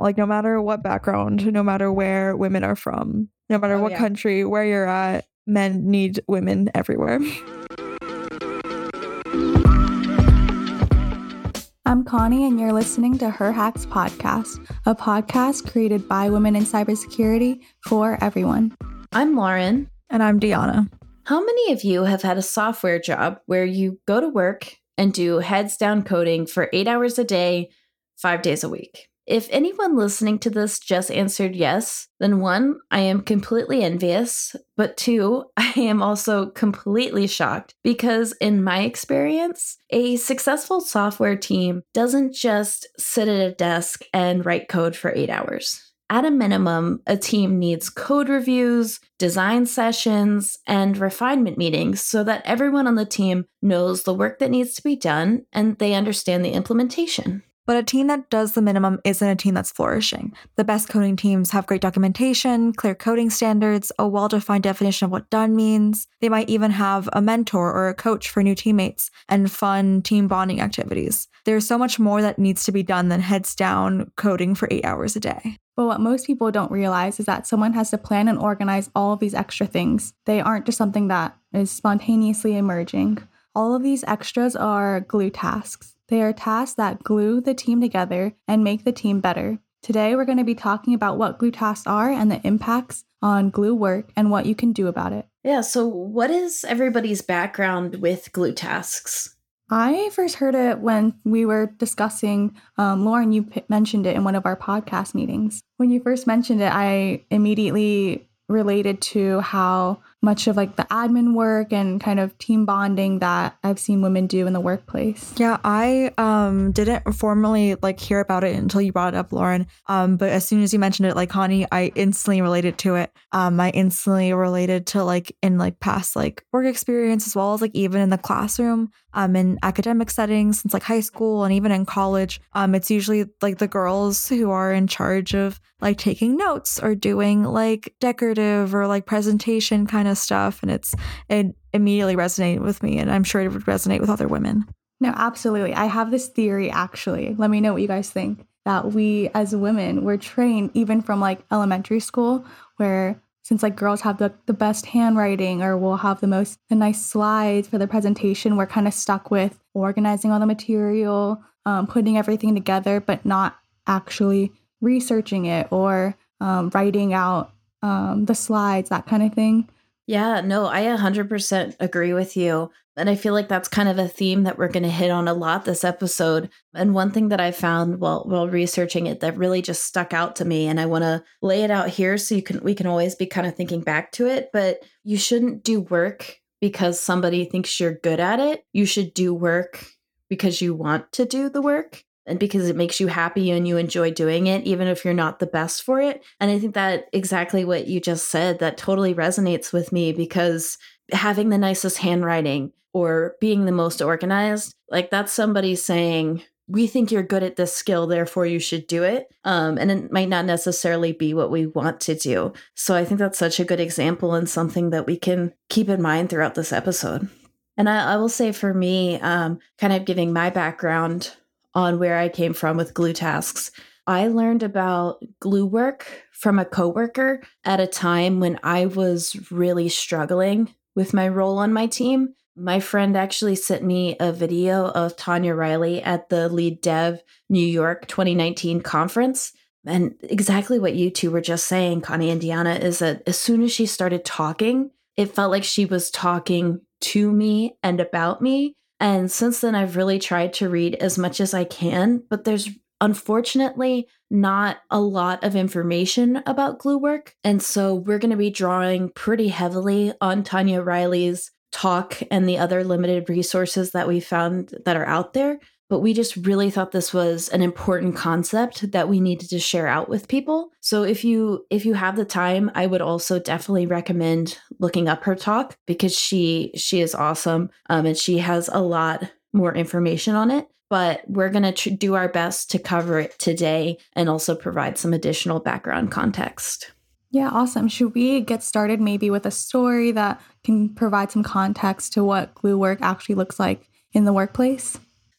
like no matter what background, no matter where women are from, no matter what country, where you're at, men need women everywhere. I'm Connie, and you're listening to Her Hacks Podcast, a podcast created by women in cybersecurity for everyone. I'm Lauren. And I'm Deanna. How many of you have had a software job where you go to work and do heads down coding for 8 hours a day, 5 days a week? If anyone listening to this just answered yes, then one, I am completely envious, but two, I am also completely shocked because in my experience, a successful software team doesn't just sit at a desk and write code for 8 hours. At a minimum, a team needs code reviews, design sessions, and refinement meetings so that everyone on the team knows the work that needs to be done and they understand the implementation. But a team that does the minimum isn't a team that's flourishing. The best coding teams have great documentation, clear coding standards, a well-defined definition of what done means. They might even have a mentor or a coach for new teammates and fun team bonding activities. There's so much more that needs to be done than heads down coding for 8 hours a day. But what most people don't realize is that someone has to plan and organize all of these extra things. They aren't just something that is spontaneously emerging. All of these extras are glue tasks. They are tasks that glue the team together and make the team better. Today, we're going to be talking about what glue tasks are and the impacts on glue work and what you can do about it. Yeah, so what is everybody's background with glue tasks? I first heard it when we were discussing, Lauren, you mentioned it in one of our podcast meetings. When you first mentioned it, I immediately related to how much of like the admin work and kind of team bonding that I've seen women do in the workplace. Yeah, I didn't formally like hear about it until you brought it up, Lauren. But as soon as you mentioned it, like Connie, I instantly related to it. I instantly related to like in like past like work experience as well as like even in the classroom, in academic settings since like high school and even in college. It's usually like the girls who are in charge of like taking notes or doing like decorative or like presentation kind of stuff, and it immediately resonated with me, and I'm sure it would resonate with other women. No, absolutely. I have this theory, actually. Let me know what you guys think, that we as women were trained even from like elementary school, where since like girls have the best handwriting or will have the nice slides for the presentation, we're kind of stuck with organizing all the material, putting everything together, but not actually researching it or writing out the slides, that kind of thing. Yeah, no, I 100% agree with you. And I feel like that's kind of a theme that we're going to hit on a lot this episode. And one thing that I found while researching it that really just stuck out to me, and I want to lay it out here so we can always be kind of thinking back to it, but you shouldn't do work because somebody thinks you're good at it. You should do work because you want to do the work and because it makes you happy and you enjoy doing it, even if you're not the best for it. And I think that exactly what you just said, that totally resonates with me, because having the nicest handwriting or being the most organized, like that's somebody saying, we think you're good at this skill, therefore you should do it. And it might not necessarily be what we want to do. So I think that's such a good example and something that we can keep in mind throughout this episode. And I will say for me, kind of giving my background on where I came from with glue tasks. I learned about glue work from a coworker at a time when I was really struggling with my role on my team. My friend actually sent me a video of Tanya Reilly at the Lead Dev New York 2019 conference. And exactly what you two were just saying, Connie and Deanna, is that as soon as she started talking, it felt like she was talking to me and about me. And since then, I've really tried to read as much as I can, but there's unfortunately not a lot of information about glue work. And so we're going to be drawing pretty heavily on Tanya Reilly's talk and the other limited resources that we found that are out there. But we just really thought this was an important concept that we needed to share out with people. So if you have the time, I would also definitely recommend looking up her talk, because she is awesome, and she has a lot more information on it. But we're going to do our best to cover it today and also provide some additional background context. Yeah, awesome. Should we get started maybe with a story that can provide some context to what glue work actually looks like in the workplace?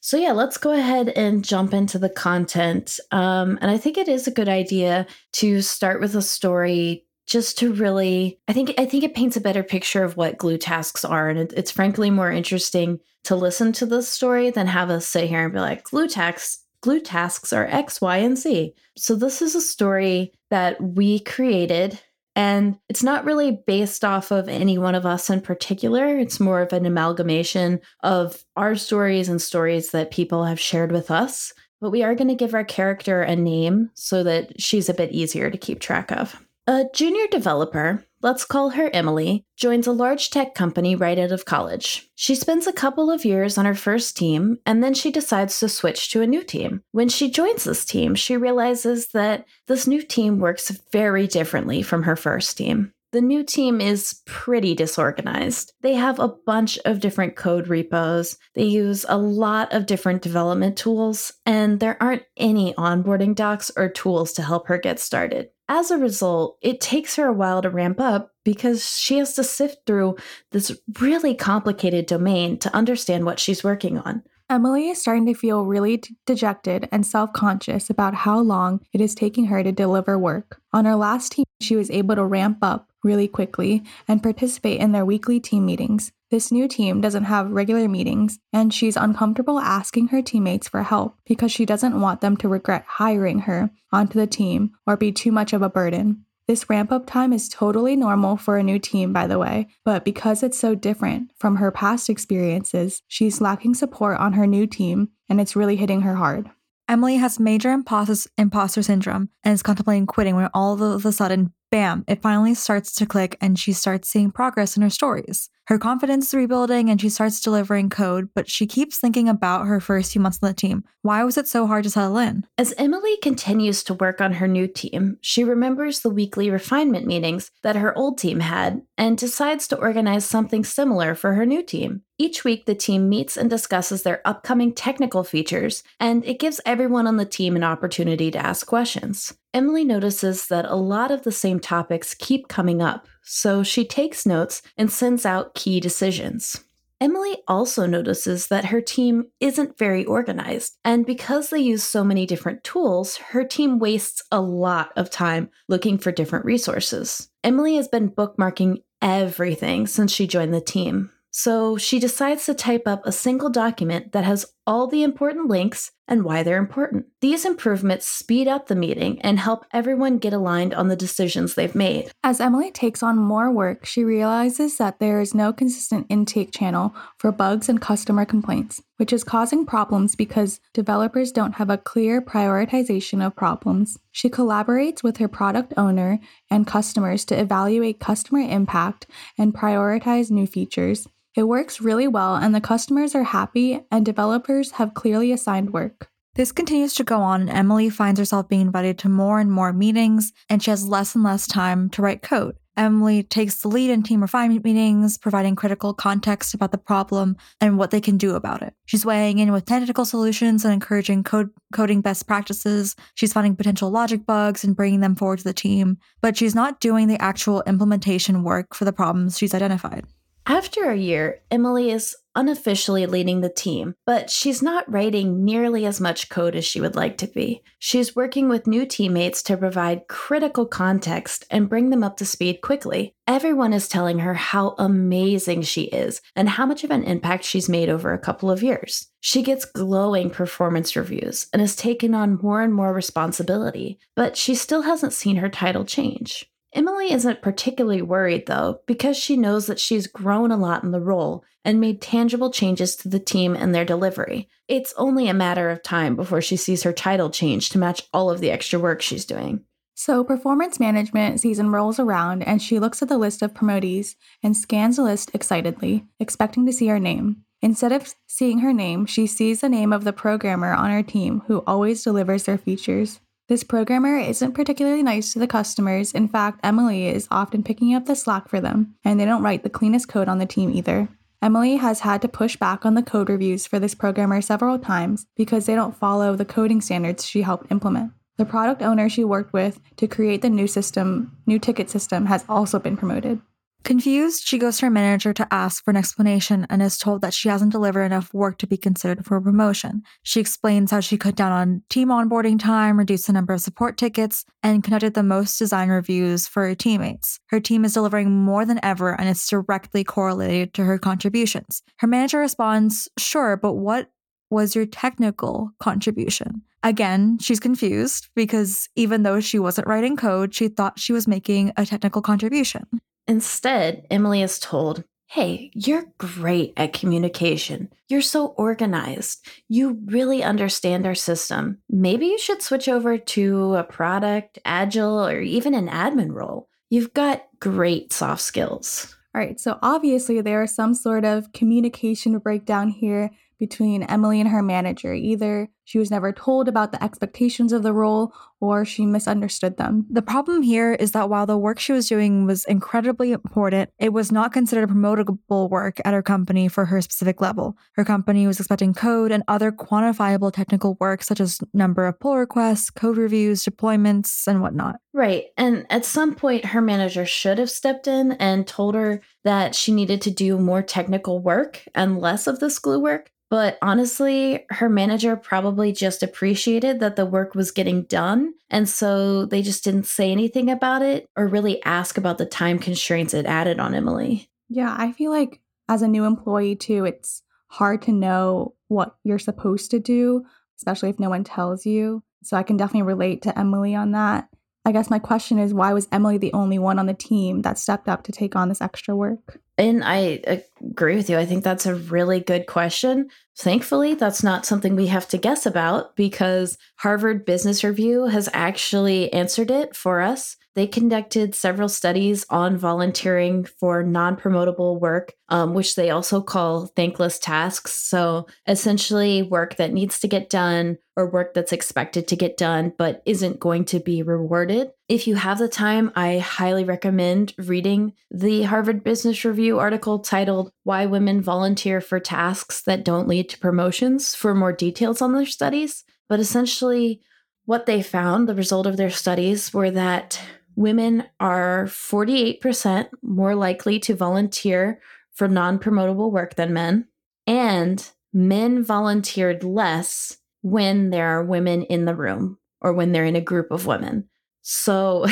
So yeah, let's go ahead and jump into the content. And I think it is a good idea to start with a story just to really, I think it paints a better picture of what glue tasks are. And it's frankly more interesting to listen to this story than have us sit here and be like, glue tasks are X, Y, and Z. So this is a story that we created, and it's not really based off of any one of us in particular. It's more of an amalgamation of our stories and stories that people have shared with us. But we are going to give our character a name so that she's a bit easier to keep track of. A junior developer, let's call her Emily, joins a large tech company right out of college. She spends a couple of years on her first team, and then she decides to switch to a new team. When she joins this team, she realizes that this new team works very differently from her first team. The new team is pretty disorganized. They have a bunch of different code repos. They use a lot of different development tools, and there aren't any onboarding docs or tools to help her get started. As a result, it takes her a while to ramp up because she has to sift through this really complicated domain to understand what she's working on. Emily is starting to feel really dejected and self-conscious about how long it is taking her to deliver work. On her last team, she was able to ramp up really quickly and participate in their weekly team meetings. This new team doesn't have regular meetings, and she's uncomfortable asking her teammates for help because she doesn't want them to regret hiring her onto the team or be too much of a burden. This ramp-up time is totally normal for a new team, by the way, but because it's so different from her past experiences, she's lacking support on her new team, and it's really hitting her hard. Emily has major imposter syndrome and is contemplating quitting when all of a sudden, bam, it finally starts to click and she starts seeing progress in her stories. Her confidence is rebuilding and she starts delivering code, but she keeps thinking about her first few months on the team. Why was it so hard to settle in? As Emily continues to work on her new team, she remembers the weekly refinement meetings that her old team had and decides to organize something similar for her new team. Each week, the team meets and discusses their upcoming technical features, and it gives everyone on the team an opportunity to ask questions. Emily notices that a lot of the same topics keep coming up, so she takes notes and sends out key decisions. Emily also notices that her team isn't very organized, and because they use so many different tools, her team wastes a lot of time looking for different resources. Emily has been bookmarking everything since she joined the team, so she decides to type up a single document that has all the important links and why they're important. These improvements speed up the meeting and help everyone get aligned on the decisions they've made. As Emily takes on more work, she realizes that there is no consistent intake channel for bugs and customer complaints, which is causing problems because developers don't have a clear prioritization of problems. She collaborates with her product owner and customers to evaluate customer impact and prioritize new features. It works really well, and the customers are happy, and developers have clearly assigned work. This continues to go on, and Emily finds herself being invited to more and more meetings, and she has less and less time to write code. Emily takes the lead in team refinement meetings, providing critical context about the problem and what they can do about it. She's weighing in with technical solutions and encouraging coding best practices. She's finding potential logic bugs and bringing them forward to the team, but she's not doing the actual implementation work for the problems she's identified. After a year, Emily is unofficially leading the team, but she's not writing nearly as much code as she would like to be. She's working with new teammates to provide critical context and bring them up to speed quickly. Everyone is telling her how amazing she is and how much of an impact she's made over a couple of years. She gets glowing performance reviews and has taken on more and more responsibility, but she still hasn't seen her title change. Emily isn't particularly worried, though, because she knows that she's grown a lot in the role and made tangible changes to the team and their delivery. It's only a matter of time before she sees her title change to match all of the extra work she's doing. So performance management season rolls around, and she looks at the list of promotees and scans the list excitedly, expecting to see her name. Instead of seeing her name, she sees the name of the programmer on her team who always delivers their features. This programmer isn't particularly nice to the customers. In fact, Emily is often picking up the slack for them, and they don't write the cleanest code on the team either. Emily has had to push back on the code reviews for this programmer several times because they don't follow the coding standards she helped implement. The product owner she worked with to create the new ticket system has also been promoted. Confused, she goes to her manager to ask for an explanation and is told that she hasn't delivered enough work to be considered for a promotion. She explains how she cut down on team onboarding time, reduced the number of support tickets, and conducted the most design reviews for her teammates. Her team is delivering more than ever, and it's directly correlated to her contributions. Her manager responds, "Sure, but what was your technical contribution?" Again, she's confused because even though she wasn't writing code, she thought she was making a technical contribution. Instead, Emily is told, "Hey, you're great at communication. You're so organized. You really understand our system. Maybe you should switch over to a product, agile, or even an admin role. You've got great soft skills." All right, so obviously there is some sort of communication breakdown here between Emily and her manager. Either she was never told about the expectations of the role, or she misunderstood them. The problem here is that while the work she was doing was incredibly important, it was not considered promotable work at her company for her specific level. Her company was expecting code and other quantifiable technical work, such as number of pull requests, code reviews, deployments, and whatnot. Right. And at some point, her manager should have stepped in and told her that she needed to do more technical work and less of this glue work. But honestly, her manager probably just appreciated that the work was getting done, and so they just didn't say anything about it or really ask about the time constraints it added on Emily. Yeah, I feel like as a new employee too, it's hard to know what you're supposed to do, especially if no one tells you. So I can definitely relate to Emily on that. I guess my question is, why was Emily the only one on the team that stepped up to take on this extra work? And I agree with you. I think that's a really good question. Thankfully, that's not something we have to guess about because Harvard Business Review has actually answered it for us. They conducted several studies on volunteering for non-promotable work, which they also call thankless tasks. So essentially work that needs to get done or work that's expected to get done but isn't going to be rewarded. If you have the time, I highly recommend reading the Harvard Business Review article titled "Why Women Volunteer for Tasks That Don't Lead to Promotions" for more details on their studies. But essentially what they found, the result of their studies, were that women are 48% more likely to volunteer for non-promotable work than men, and men volunteered less when there are women in the room or when they're in a group of women. So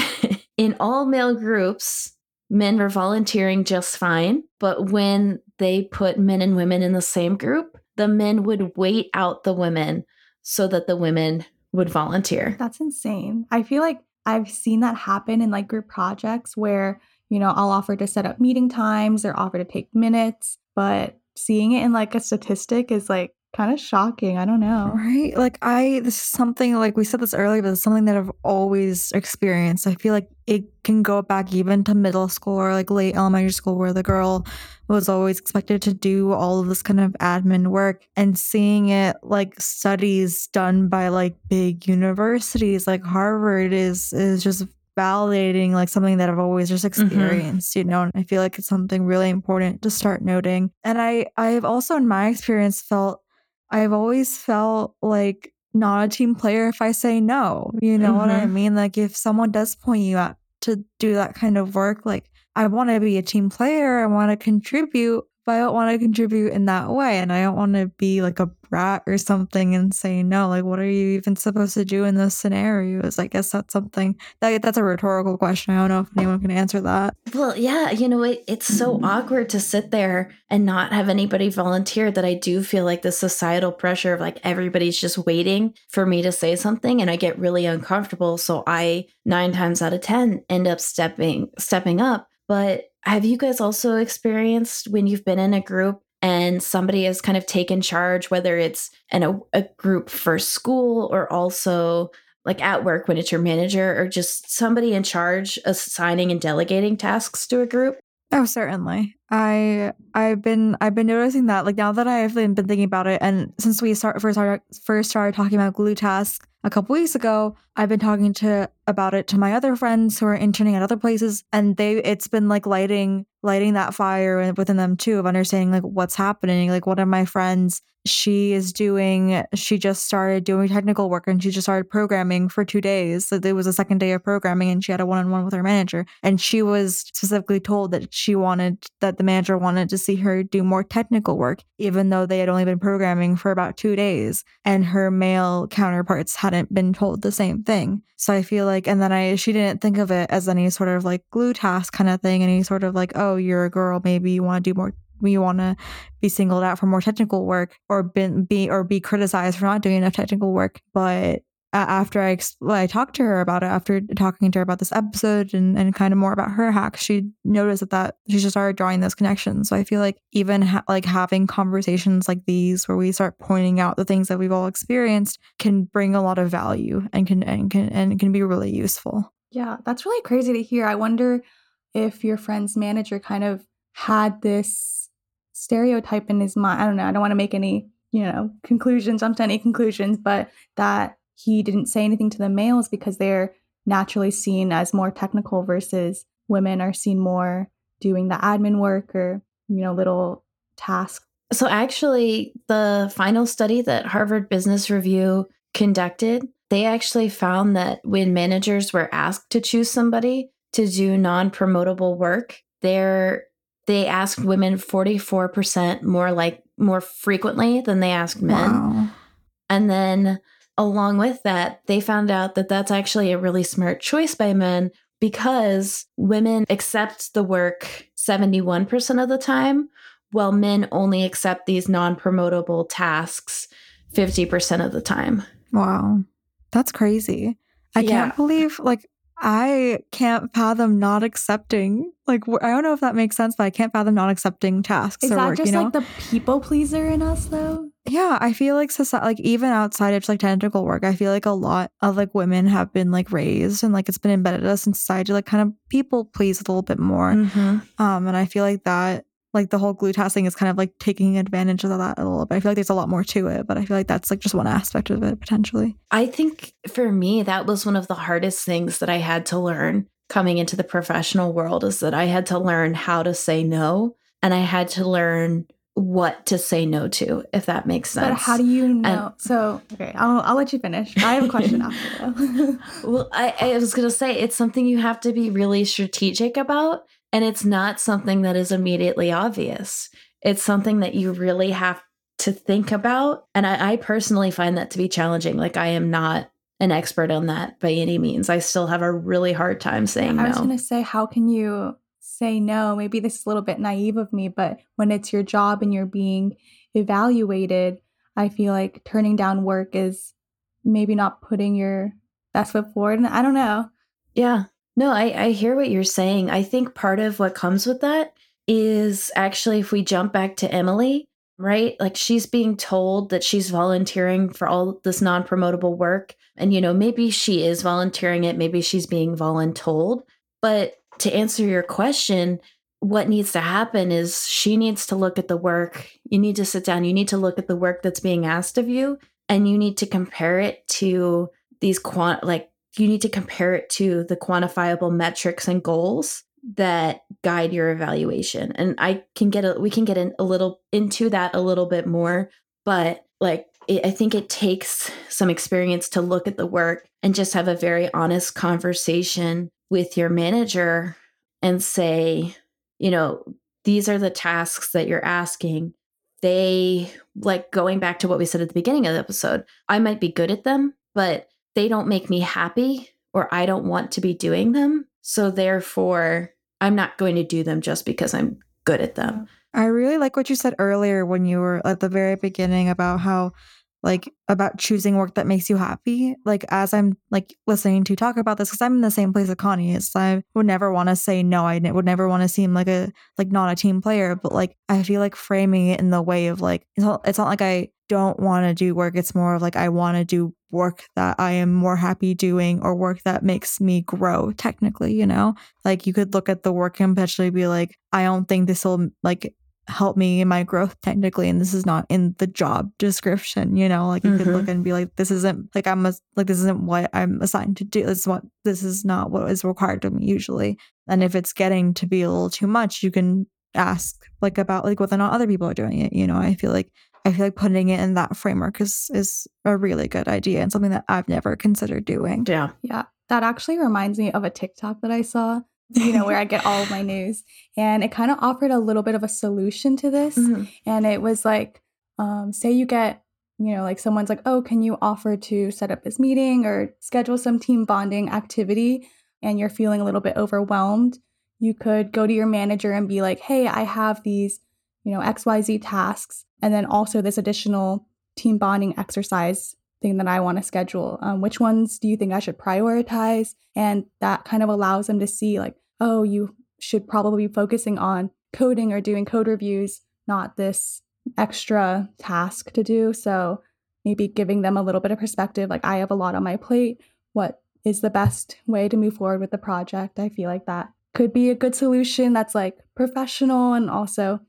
in all male groups, men were volunteering just fine. But when they put men and women in the same group, the men would wait out the women so that the women would volunteer. That's insane. I feel like I've seen that happen in like group projects where, you know, I'll offer to set up meeting times or offer to take minutes. But seeing it in like a statistic is like kind of shocking. I don't know. Right? Like this is something, like we said this earlier, but it's something that I've always experienced. I feel like it can go back even to middle school or like late elementary school where the girl was always expected to do all of this kind of admin work, and seeing it like studies done by like big universities like Harvard is just validating like something that I've always just experienced, you know, and I feel like it's something really important to start noting. And I've also in my experience I've always felt like not a team player if I say no, you know what I mean? Like if someone does point you out to do that kind of work, like I want to be a team player, I want to contribute, but I don't want to contribute in that way. And I don't want to be like a brat or something and say no. Like what are you even supposed to do in those scenarios? I guess that's something, that's a rhetorical question. I don't know if anyone can answer that. Well, yeah, you know, it's so awkward to sit there and not have anybody volunteer that I do feel like the societal pressure of like everybody's just waiting for me to say something, and I get really uncomfortable. So I 9 times out of 10 end up stepping up. But have you guys also experienced when you've been in a group and somebody has kind of taken charge, whether it's in a group for school or also like at work when it's your manager or just somebody in charge assigning and delegating tasks to a group? Oh, certainly. I've been noticing that, like now that I've been thinking about it, and since we first started talking about glue tasks a couple weeks ago, I've been talking about it to my other friends who are interning at other places, and it's been like lighting that fire within them too, of understanding like what's happening. Like one of my friends, she just started doing technical work, and she just started programming for 2 days. So there was a second day of programming, and she had a one-on-one with her manager, and she was specifically told that the manager wanted to see her do more technical work, even though they had only been programming for about 2 days, and her male counterparts hadn't been told the same thing. So I feel like, and then she didn't think of it as any sort of like glue task kind of thing, any sort of like, oh, you're a girl, maybe you want to do more, you want to be singled out for more technical work, or be criticized for not doing enough technical work. But after I talked to her about it, after talking to her about this episode and kind of more about her hack, she noticed that she just started drawing those connections. So I feel like even having conversations like these where we start pointing out the things that we've all experienced can bring a lot of value and can be really useful. Yeah, that's really crazy to hear. I wonder if your friend's manager kind of had this stereotype in his mind. I don't know. I don't want to make any, conclusions, but that he didn't say anything to the males because they're naturally seen as more technical versus women are seen more doing the admin work or, little tasks. So actually, the final study that Harvard Business Review conducted, they actually found that when managers were asked to choose somebody to do non-promotable work, they asked women 44% more frequently than they asked men. Wow. And then along with that, they found out that that's actually a really smart choice by men, because women accept the work 71% of the time, while men only accept these non-promotable tasks 50% of the time. Wow. That's crazy. I can't believe I can't fathom not accepting. I don't know if that makes sense, but I can't fathom not accepting tasks. Is or that work, just like the people pleaser in us, though? Yeah, I feel like society, even outside of technical work, I feel like a lot of women have been raised and it's been embedded in us in society to kind of people please a little bit more. Mm-hmm. And I feel like that the whole glue task thing is kind of taking advantage of that a little bit. I feel like there's a lot more to it, but I feel like that's just one aspect of it potentially. I think for me, that was one of the hardest things that I had to learn coming into the professional world, is that I had to learn how to say no, and I had to learn what to say no to, if that makes sense. But how do you know? Okay, I'll let you finish. I have a question after though. Well, I was going to say, it's something you have to be really strategic about. And it's not something that is immediately obvious. It's something that you really have to think about. And I personally find that to be challenging. I am not an expert on that by any means. I still have a really hard time saying no. I was going to say, how can you say no? Maybe this is a little bit naive of me, but when it's your job and you're being evaluated, I feel like turning down work is maybe not putting your best foot forward. And I don't know. Yeah. No, I hear what you're saying. I think part of what comes with that is actually, if we jump back to Emily, right? She's being told that she's volunteering for all this non-promotable work. And, maybe she is volunteering it. Maybe she's being voluntold. But to answer your question, what needs to happen is she needs to look at the work. You need to sit down. You need to look at the work that's being asked of you. And you need to compare it to these the quantifiable metrics and goals that guide your evaluation. And we can get into that a little bit more, but I think it takes some experience to look at the work and just have a very honest conversation with your manager and say, these are the tasks that you're asking. They, going back to what we said at the beginning of the episode, I might be good at them, but they don't make me happy, or I don't want to be doing them. So therefore, I'm not going to do them just because I'm good at them. I really like what you said earlier when you were at the very beginning about how, about choosing work that makes you happy. As I'm listening to talk about this, because I'm in the same place as Connie, is I would never want to say no. I would never want to seem not a team player, but I feel framing it in the way of it's not like I don't want to do work. It's more of I want to do work that I am more happy doing, or work that makes me grow technically, you could look at the work and potentially be I don't think this will help me in my growth technically, and this is not in the job description, you know, like you could look and be like, this isn't like this isn't what I'm assigned to do. This is not what is required of me usually. And if it's getting to be a little too much, you can ask like about like whether or not other people are doing it. You know, I feel like putting it in that framework is a really good idea and something that I've never considered doing. Yeah. Yeah. That actually reminds me of a TikTok that I saw, you know, where I get all of my news. And it kind of offered a little bit of a solution to this. Mm-hmm. And it was like, say you get, you know, like someone's like, oh, can you offer to set up this meeting or schedule some team bonding activity? And you're feeling a little bit overwhelmed. You could go to your manager and be like, hey, I have these, you know, XYZ tasks. And then also this additional team bonding exercise thing that I want to schedule. Which ones do you think I should prioritize? And that kind of allows them to see like, oh, you should probably be focusing on coding or doing code reviews, not this extra task to do. So maybe giving them a little bit of perspective, like I have a lot on my plate. What is the best way to move forward with the project? I feel like that could be a good solution that's like professional and also,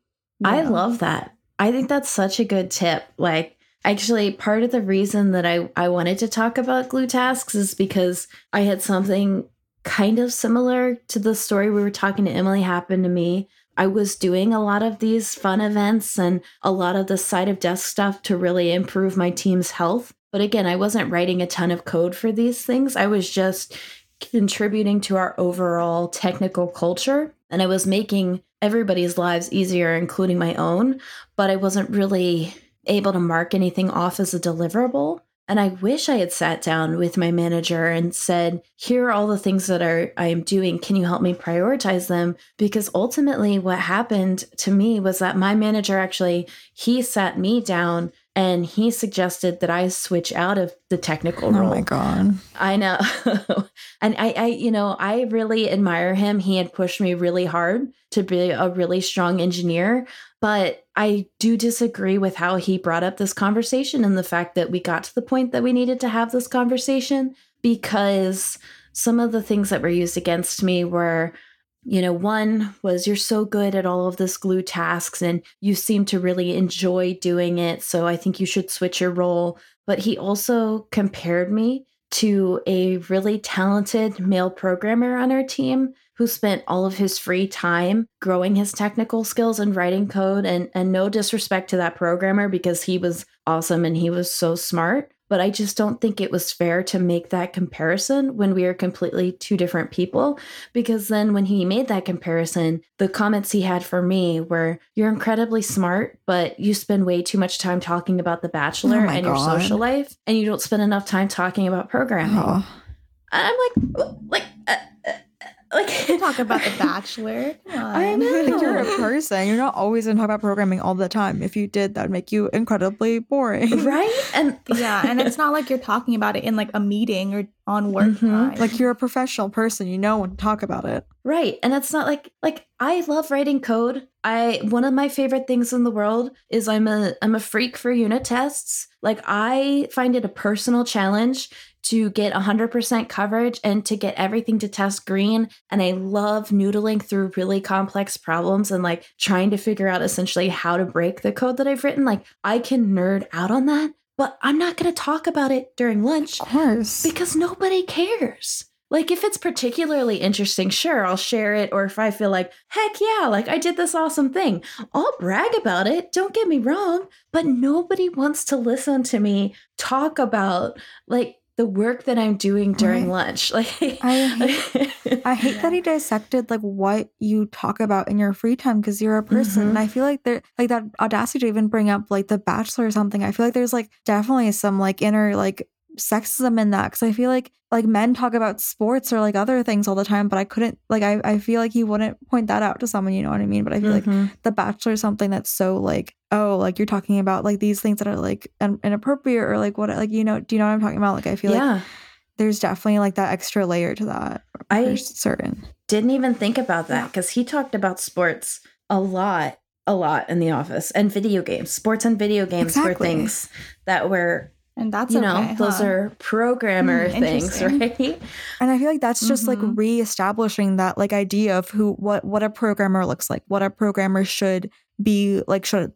you know. I love that. I think that's such a good tip. Like, actually, part of the reason that I wanted to talk about glue tasks is because I had something kind of similar to the story we were talking to Emily happen to me. I was doing a lot of these fun events and a lot of the side of desk stuff to really improve my team's health. But again, I wasn't writing a ton of code for these things. I was just contributing to our overall technical culture. And I was making everybody's lives easier, including my own. But I wasn't really able to mark anything off as a deliverable. And I wish I had sat down with my manager and said, here are all the things that I am doing. Can you help me prioritize them? Because ultimately what happened to me was that my manager he sat me down and he suggested that I switch out of the technical role. Oh my God. I know. And I really admire him. He had pushed me really hard to be a really strong engineer. But I do disagree with how he brought up this conversation and the fact that we got to the point that we needed to have this conversation, because some of the things that were used against me were, you know, one was you're so good at all of this glue tasks and you seem to really enjoy doing it. So I think you should switch your role. But he also compared me to a really talented male programmer on our team who spent all of his free time growing his technical skills and writing code. And no disrespect to that programmer, because he was awesome and he was so smart. But I just don't think it was fair to make that comparison when we are completely two different people. Because then when he made that comparison, the comments he had for me were, you're incredibly smart, but you spend way too much time talking about The Bachelor and your social life, and you don't spend enough time talking about programming. Oh. I'm like talk about The Bachelor. I know. Like, you're a person. You're not always going to talk about programming all the time. If you did, that would make you incredibly boring. Right? And yeah, and it's not like you're talking about it in like a meeting or on work time. Like, you're a professional person. You know when to talk about it. Right. And it's not like I love writing code. One of my favorite things in the world is I'm a freak for unit tests. Like, I find it a personal challenge to get 100% coverage and to get everything to test green. And I love noodling through really complex problems and like trying to figure out essentially how to break the code that I've written. Like, I can nerd out on that, but I'm not going to talk about it during lunch. Of course. Because nobody cares. Like, if it's particularly interesting, sure, I'll share it. Or if I feel like, heck yeah, like I did this awesome thing, I'll brag about it. Don't get me wrong. But nobody wants to listen to me talk about like the work that I'm doing during lunch. Like, I hate that he dissected like what you talk about in your free time, because you're a person. And I feel like there, like that audacity to even bring up like The Bachelor or something. I feel like there's like definitely some like inner like sexism in that, because I feel like men talk about sports or like other things all the time, but I couldn't like I feel like he wouldn't point that out to someone, you know what I mean? But I feel like The Bachelor is something that's so like, oh, like you're talking about like these things that are like inappropriate or like what, like, you know, do you know what I'm talking about? Like, I feel like there's definitely like that extra layer to that. I certain didn't even think about that, because he talked about sports a lot in the office, and video games. Sports and video games were things that were. And that's, you know, those are programmer things, right? And I feel like that's just like reestablishing that like idea of what a programmer looks like, what a programmer should be like, should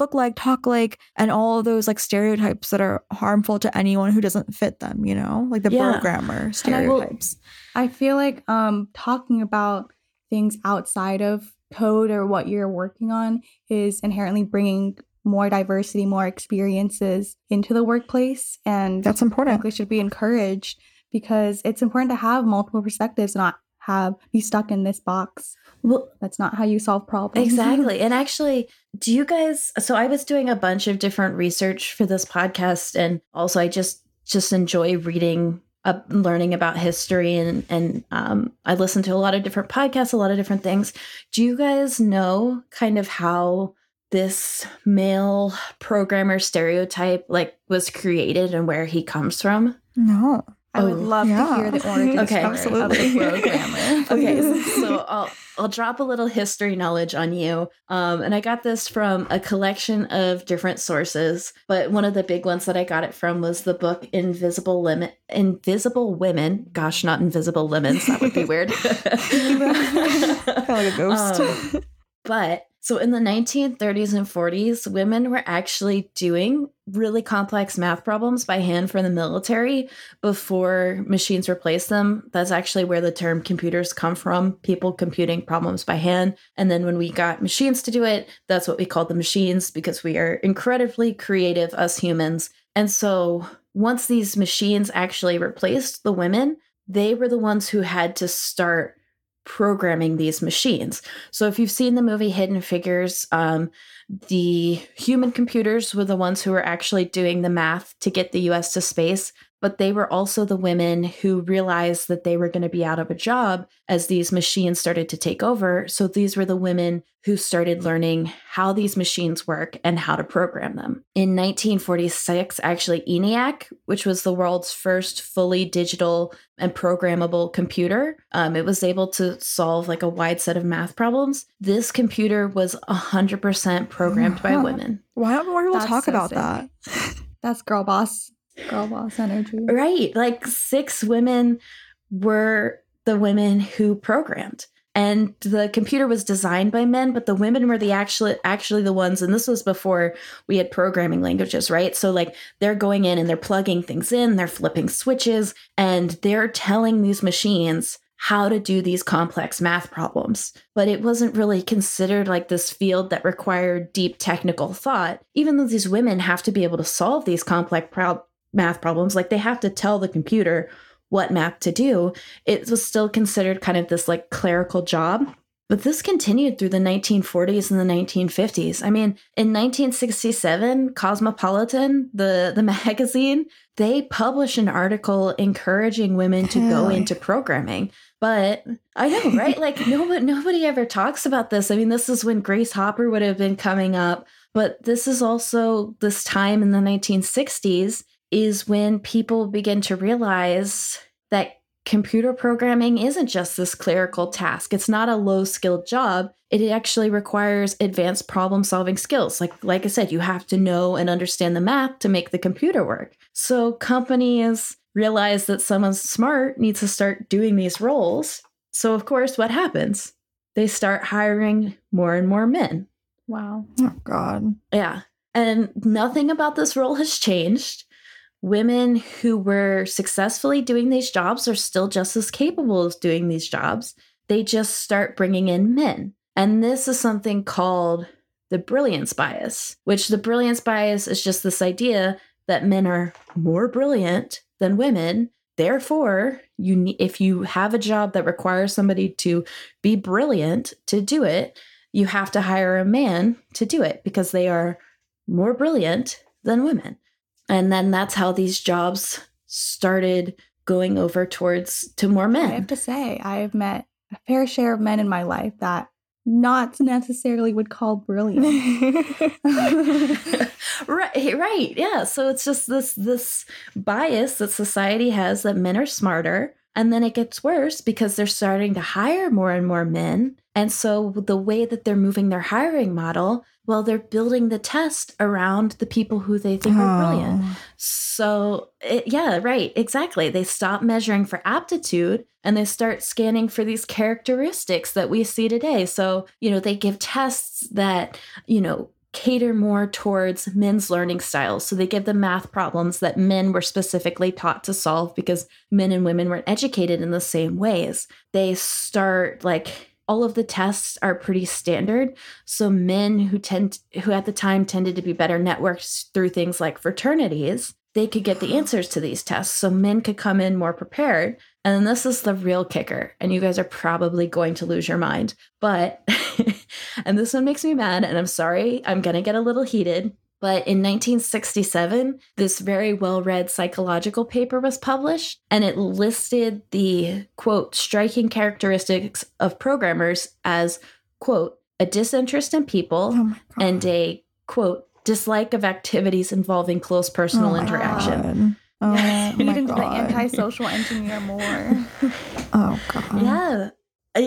look like, talk like, and all of those like stereotypes that are harmful to anyone who doesn't fit them, you know, like the programmer stereotypes. I feel like talking about things outside of code or what you're working on is inherently bringing more diversity, more experiences into the workplace. And that's important. It should be encouraged because it's important to have multiple perspectives, not have be stuck in this box. Well, that's not how you solve problems. Exactly. And actually, do you guys, so I was doing a bunch of different research for this podcast. And also I just enjoy reading up, learning about history. And I listen to a lot of different podcasts, a lot of different things. Do you guys know kind of how this male programmer stereotype like was created and where he comes from? No. I would love to hear the origin story of the programmer. Okay, so I'll drop a little history knowledge on you. And I got this from a collection of different sources, but one of the big ones that I got it from was the book Invisible Women. Gosh, not Invisible Lemons. That would be weird. Kind of like a ghost. So in the 1930s and 40s, women were actually doing really complex math problems by hand for the military before machines replaced them. That's actually where the term computers come from, people computing problems by hand. And then when we got machines to do it, that's what we called the machines, because we are incredibly creative, us humans. And so once these machines actually replaced the women, they were the ones who had to start programming these machines. So if you've seen the movie Hidden Figures, the human computers were the ones who were actually doing the math to get the US to space, but they were also the women who realized that they were going to be out of a job as these machines started to take over. So these were the women who started learning how these machines work and how to program them. In 1946, actually, ENIAC, which was the world's first fully digital and programmable computer, it was able to solve like a wide set of math problems. This computer was 100% programmed by women. Why don't more people talk about that? That's girl boss energy. Right. Like 6 women were the women who programmed. And the computer was designed by men, but the women were the actually the ones, and this was before we had programming languages, right? So like they're going in and they're plugging things in, they're flipping switches, and they're telling these machines how to do these complex math problems. But it wasn't really considered like this field that required deep technical thought, even though these women have to be able to solve these complex math problems, like they have to tell the computer what math to do. It was still considered kind of this like clerical job, but this continued through the 1940s and the 1950s. I mean, in 1967, Cosmopolitan, the magazine, they published an article encouraging women to go into programming. But I know, right? Like nobody ever talks about this. I mean, this is when Grace Hopper would have been coming up, but this is also this time in the 1960s is when people begin to realize that computer programming isn't just this clerical task. It's not a low-skilled job. It actually requires advanced problem-solving skills. Like I said, you have to know and understand the math to make the computer work. So companies realize that someone smart needs to start doing these roles. So, of course, what happens? They start hiring more and more men. Wow. Oh, God. Yeah. And nothing about this role has changed. Women who were successfully doing these jobs are still just as capable of doing these jobs. They just start bringing in men. And this is something called the brilliance bias, which the brilliance bias is just this idea that men are more brilliant than women. Therefore, if you have a job that requires somebody to be brilliant to do it, you have to hire a man to do it because they are more brilliant than women. And then that's how these jobs started going over to more men. I have to say, I have met a fair share of men in my life that not necessarily would call brilliant. Right. Yeah. So it's just this bias that society has that men are smarter And then it gets worse because they're starting to hire more and more men. And so the way that they're moving their hiring model, well, they're building the test around the people who they think are brilliant. So exactly. They stop measuring for aptitude and they start scanning for these characteristics that we see today. So, you know, they give tests that, you know, cater more towards men's learning styles. So they give them math problems that men were specifically taught to solve because men and women weren't educated in the same ways. They start all of the tests are pretty standard. So men who at the time tended to be better networked through things like fraternities, they could get the answers to these tests. So men could come in more prepared. And then this is the real kicker. And you guys are probably going to lose your mind. But, and this one makes me mad, and I'm sorry, I'm going to get a little heated. But in 1967, this very well-read psychological paper was published, and it listed the, quote, striking characteristics of programmers as, quote, a disinterest in people and a, quote, dislike of activities involving close personal interaction. God. Oh, my God. The anti-social engineer more. Oh, God. Yeah.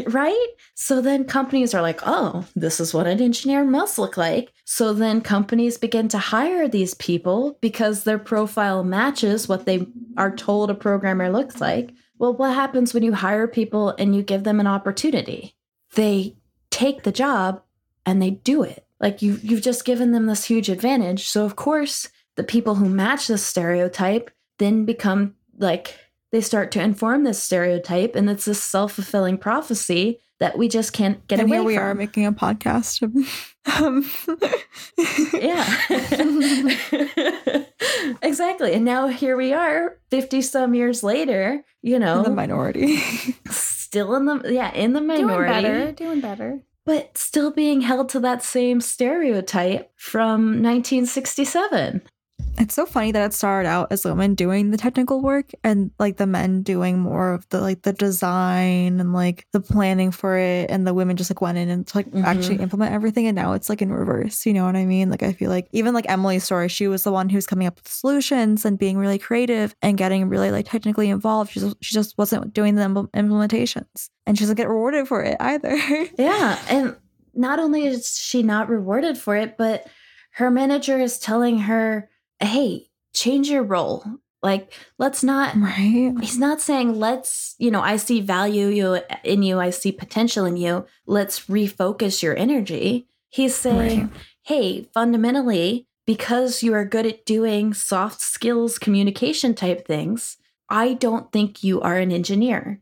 Right? So then companies are like, oh, this is what an engineer must look like. So then companies begin to hire these people because their profile matches what they are told a programmer looks like. Well, what happens when you hire people and you give them an opportunity? They take the job and they do it. Like you've just given them this huge advantage. So of course, the people who match this stereotype then become they start to inform this stereotype, and it's this self-fulfilling prophecy that we just can't get away from. And here we are making a podcast. Yeah. Exactly. And now here we are 50-some years later, you know. In the minority. Still in the minority. Doing better. But still being held to that same stereotype from 1967. It's so funny that it started out as women doing the technical work and the men doing more of the the design and the planning for it, and the women just went in and actually implement everything. And now it's in reverse, you know what I mean? I feel even Emily's story, she was the one who's coming up with solutions and being really creative and getting really technically involved. She just wasn't doing the implementations, and she doesn't get rewarded for it either. Yeah, and not only is she not rewarded for it, but her manager is telling her, hey, change your role. Let's not, right? He's not saying, let's, I see value in you. I see potential in you. Let's refocus your energy. He's saying, hey, fundamentally, because you are good at doing soft skills, communication type things, I don't think you are an engineer.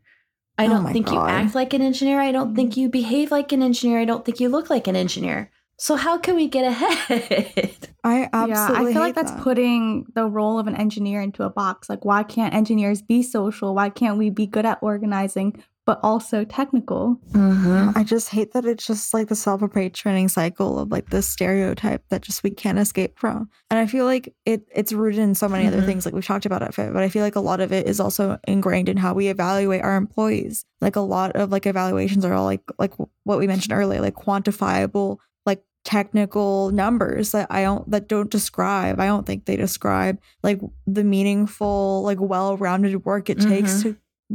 I don't think you act like an engineer. I don't think you behave like an engineer. I don't think you look like an engineer. So how can we get ahead? I absolutely I feel that's putting the role of an engineer into a box. Why can't engineers be social? Why can't we be good at organizing, but also technical? Mm-hmm. I just hate that it's just the self-perpetuating cycle of this stereotype that just we can't escape from. And I feel it's rooted in so many other things. We've talked about it, but I feel a lot of it is also ingrained in how we evaluate our employees. A lot of evaluations are all what we mentioned earlier, quantifiable technical numbers that I don't think they describe the meaningful well-rounded work it takes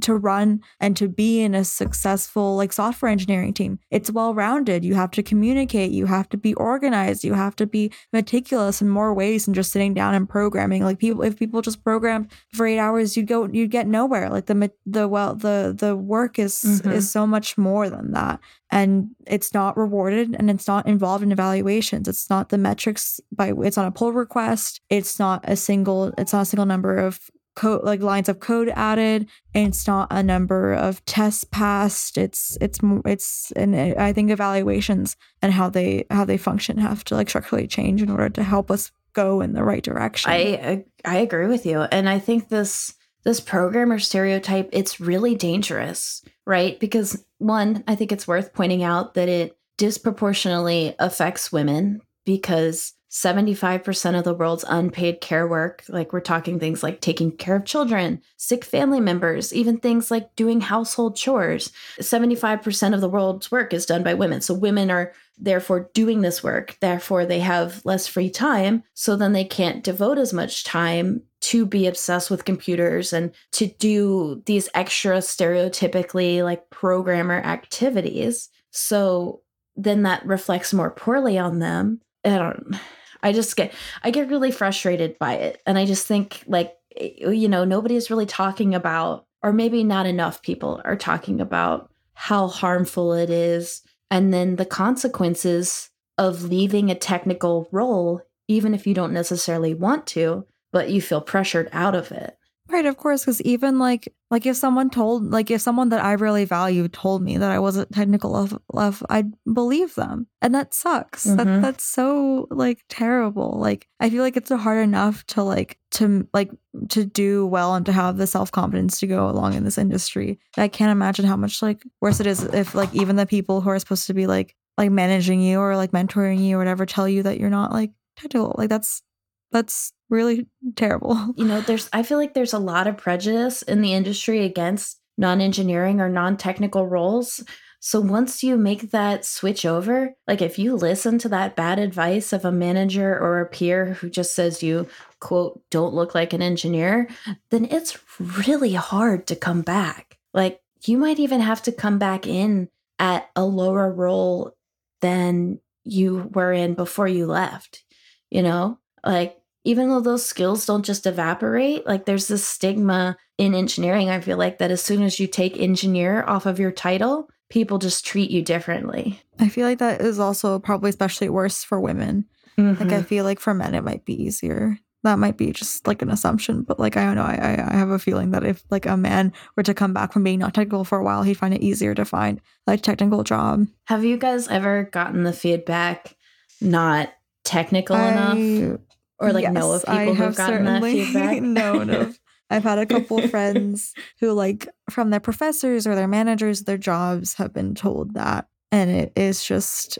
to run and to be in a successful software engineering team. It's well-rounded. You have to communicate, you have to be organized, you have to be meticulous in more ways than just sitting down and programming. If people just programmed for 8 hours, you'd get nowhere. The work is so much more than that. And it's not rewarded, and it's not involved in evaluations. It's not the metrics it's not a pull request. It's not a single number of code, lines of code added, and it's not a number of tests passed. And I think evaluations and how they function have to structurally change in order to help us go in the right direction. I agree with you, and I think this programmer stereotype, it's really dangerous, right? Because one, I think it's worth pointing out that it disproportionately affects women, because 75% of the world's unpaid care work, we're talking things like taking care of children, sick family members, even things like doing household chores. 75% of the world's work is done by women. So women are therefore doing this work. Therefore, they have less free time. So then they can't devote as much time to be obsessed with computers and to do these extra stereotypically like programmer activities. So then that reflects more poorly on them. I get really frustrated by it. And I just think like, you know, nobody's really talking about, or maybe not enough people are talking about how harmful it is. And then the consequences of leaving a technical role, even if you don't necessarily want to, but you feel pressured out of it. Right, of course, because even like if someone that I really value told me that I wasn't technical enough, I'd believe them. And that sucks. Mm-hmm. That's so like terrible. Like, I feel like it's hard enough to do well and to have the self-confidence to go along in this industry. I can't imagine how much like worse it is if like even the people who are supposed to be like managing you or like mentoring you or whatever tell you that you're not like technical. Like that's really terrible. You know, I feel like there's a lot of prejudice in the industry against non-engineering or non-technical roles. So once you make that switch over, like if you listen to that bad advice of a manager or a peer who just says you, quote, don't look like an engineer, then it's really hard to come back. Like you might even have to come back in at a lower role than you were in before you left, you know? Like, even though those skills don't just evaporate, like there's this stigma in engineering, I feel like, that as soon as you take engineer off of your title, people just treat you differently. I feel like that is also probably especially worse for women. Mm-hmm. Like, I feel like for men, it might be easier. That might be just like an assumption, but like, I don't know. I have a feeling that if like a man were to come back from being not technical for a while, he'd find it easier to find a technical job. Have you guys ever gotten the feedback, not technical enough? Or like, yes, know of people who've gotten that feedback? No. I've had a couple friends who like from their professors or their managers, their jobs have been told that. And it is just,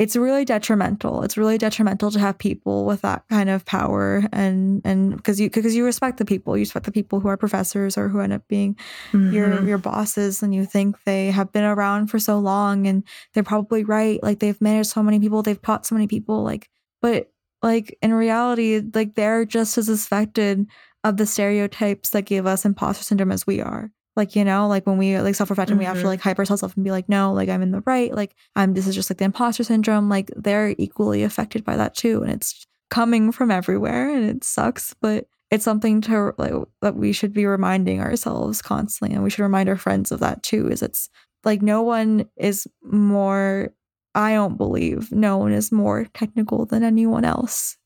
it's really detrimental. It's really detrimental to have people with that kind of power. And because you respect the people. You respect the people who are professors or who end up being mm-hmm. your bosses, and you think they have been around for so long and they're probably right. Like they've managed so many people, they've taught so many people, like, but like in reality, like they're just as affected of the stereotypes that give us imposter syndrome as we are. Like, you know, like when we like self-reflecting, mm-hmm. we have to like hype ourselves up and be like, no, like I'm in the right. Like this is just like the imposter syndrome. Like they're equally affected by that too. And it's coming from everywhere and it sucks, but it's something to like that we should be reminding ourselves constantly. And we should remind our friends of that too, is it's like no one is more, I don't believe no one is more technical than anyone else.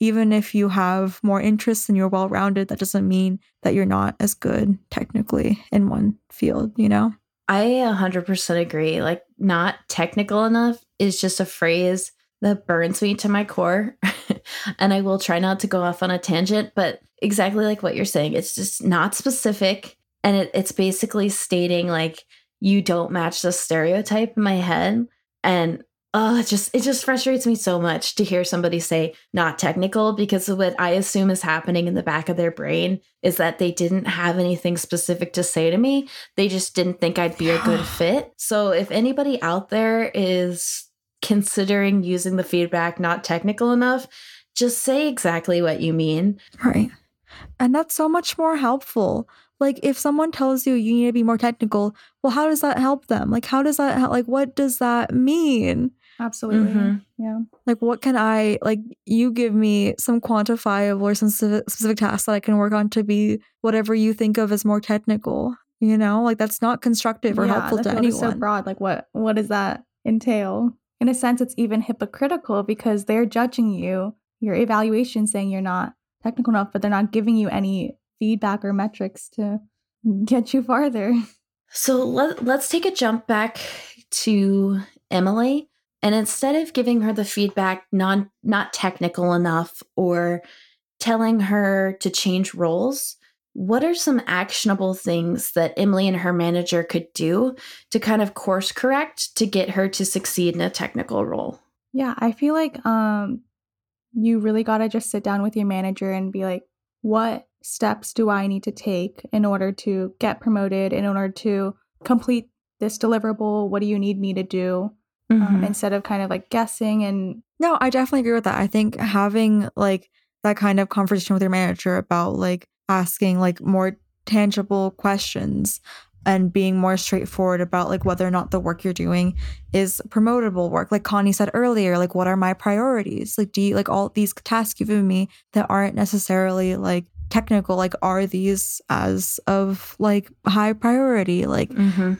Even if you have more interests and you're well-rounded, that doesn't mean that you're not as good technically in one field, you know? I 100% agree. Like, not technical enough is just a phrase that burns me to my core. And I will try not to go off on a tangent, but exactly like what you're saying, it's just not specific. And it's basically stating like, you don't match the stereotype in my head. And it just frustrates me so much to hear somebody say not technical, because of what I assume is happening in the back of their brain is that they didn't have anything specific to say to me. They just didn't think I'd be a good fit. So if anybody out there is considering using the feedback not technical enough, just say exactly what you mean. Right. And that's so much more helpful. Like if someone tells you you need to be more technical, well, how does that help them? Like, what does that mean? Absolutely. Mm-hmm. Yeah. Like, what can I, like, you give me some quantifiable or some specific tasks that I can work on to be whatever you think of as more technical, you know, like that's not constructive or helpful to anyone. So broad. Like what does that entail? In a sense, it's even hypocritical because they're judging you, your evaluation saying you're not technical enough, but they're not giving you any feedback or metrics to get you farther. So let's take a jump back to Emily. And instead of giving her the feedback not technical enough or telling her to change roles, what are some actionable things that Emily and her manager could do to kind of course correct to get her to succeed in a technical role? Yeah, I feel like you really got to just sit down with your manager and be like, what steps do I need to take in order to get promoted, in order to complete this deliverable? What do you need me to do? Mm-hmm. Instead of kind of like guessing. And no, I definitely agree with that. I think having like that kind of conversation with your manager about like asking like more tangible questions and being more straightforward about like whether or not the work you're doing is promotable work. Like Connie said earlier, like, what are my priorities? Like, do you like all these tasks you've given me that aren't necessarily like technical, like, are these as of like high priority? Like,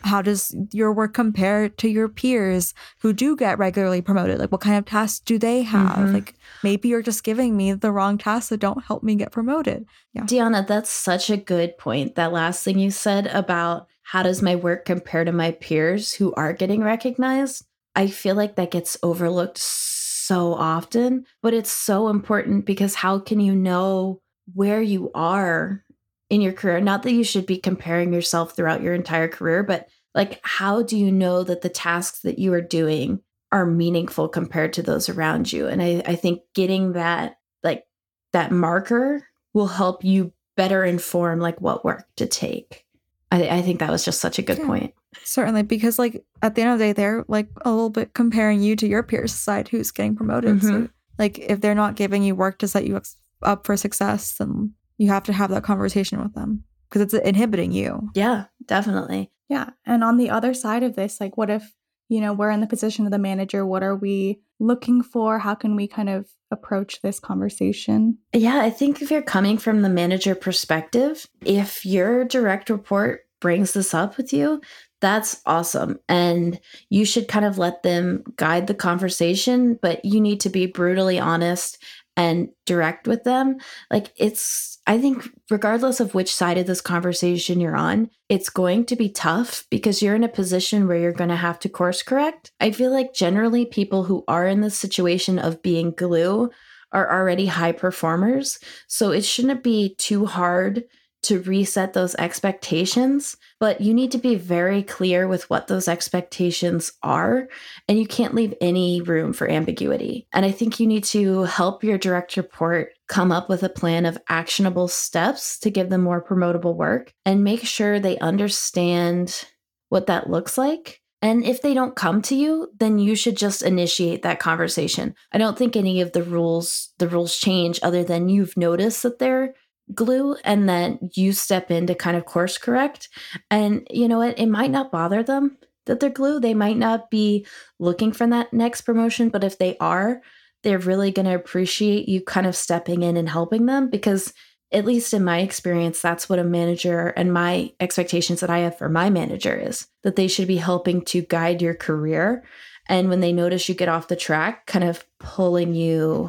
how does your work compare to your peers who do get regularly promoted? Like, what kind of tasks do they have? Like, maybe you're just giving me the wrong tasks that don't help me get promoted. Yeah. Deanna, that's such a good point. That last thing you said about how does my work compare to my peers who are getting recognized? I feel like that gets overlooked so often, but it's so important because how can you know where you are in your career? Not that you should be comparing yourself throughout your entire career, but like, how do you know that the tasks that you are doing are meaningful compared to those around you? And I think getting that, like that marker will help you better inform like what work to take. I think that was just such a good point. Certainly, because like at the end of the day, they're like a little bit comparing you to your peers side who's getting promoted. So like if they're not giving you work to set you up for success, then you have to have that conversation with them because it's inhibiting you. Yeah, definitely. Yeah. And on the other side of this, like what if, you know, we're in the position of the manager, what are we looking for? How can we kind of approach this conversation? Yeah, I think if you're coming from the manager perspective, if your direct report brings this up with you, that's awesome. And you should kind of let them guide the conversation, but you need to be brutally honest and direct with them. Like it's, I think regardless of which side of this conversation you're on, it's going to be tough because you're in a position where you're going to have to course correct. I feel like generally people who are in this situation of being glue are already high performers. So it shouldn't be too hard to reset those expectations, but you need to be very clear with what those expectations are, and you can't leave any room for ambiguity. And I think you need to help your direct report come up with a plan of actionable steps to give them more promotable work and make sure they understand what that looks like. And if they don't come to you, then you should just initiate that conversation. I don't think any of the rules change other than you've noticed that they're glue and then you step in to kind of course correct. And you know what? It might not bother them that they're glue. They might not be looking for that next promotion, but if they are, they're really going to appreciate you kind of stepping in and helping them, because at least in my experience, that's what a manager and my expectations that I have for my manager is that they should be helping to guide your career. And when they notice you get off the track, kind of pulling you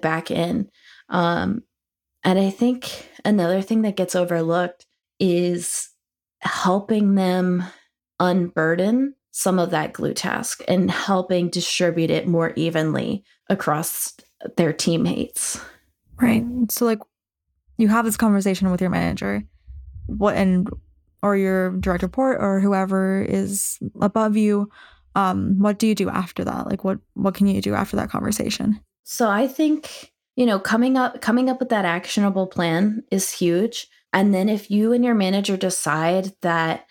back in. And I think another thing that gets overlooked is helping them unburden some of that glue task and helping distribute it more evenly across their teammates. Right. So like you have this conversation with your manager, or your direct report or whoever is above you. What do you do after that? Like what can you do after that conversation? So I think, you know, coming up with that actionable plan is huge. And then if you and your manager decide that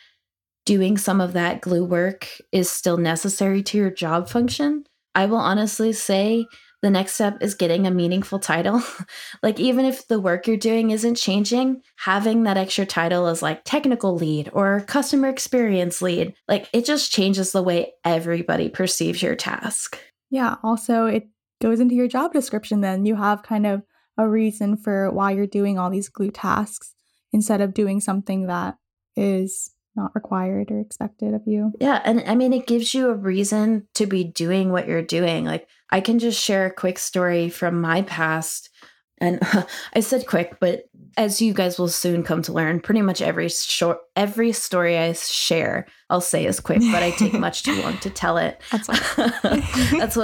doing some of that glue work is still necessary to your job function, I will honestly say the next step is getting a meaningful title. Like even if the work you're doing isn't changing, having that extra title as like technical lead or customer experience lead, like it just changes the way everybody perceives your task. Yeah. Also, it goes into your job description, then you have kind of a reason for why you're doing all these glue tasks instead of doing something that is not required or expected of you. Yeah. And I mean, it gives you a reason to be doing what you're doing. Like I can just share a quick story from my past. And I said quick, but as you guys will soon come to learn, pretty much every story I share, I'll say is quick, but I take much too long to tell it. That's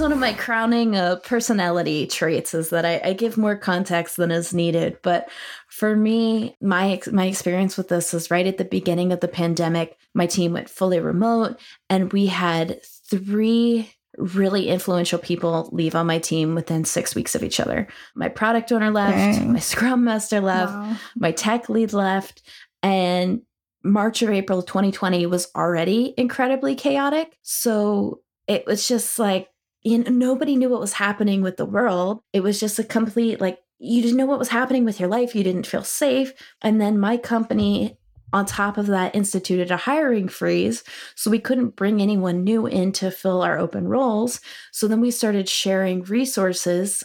one of my crowning personality traits, is that I give more context than is needed. But for me, my experience with this is right at the beginning of the pandemic, my team went fully remote, and we had 3 really influential people leave on my team within 6 weeks of each other. My product owner left, my scrum master left, my tech lead left, and March or April 2020 was already incredibly chaotic. So it was just like, and nobody knew what was happening with the world. It was just a complete, like, you didn't know what was happening with your life. You didn't feel safe. And then my company, on top of that, instituted a hiring freeze. So we couldn't bring anyone new in to fill our open roles. So then we started sharing resources.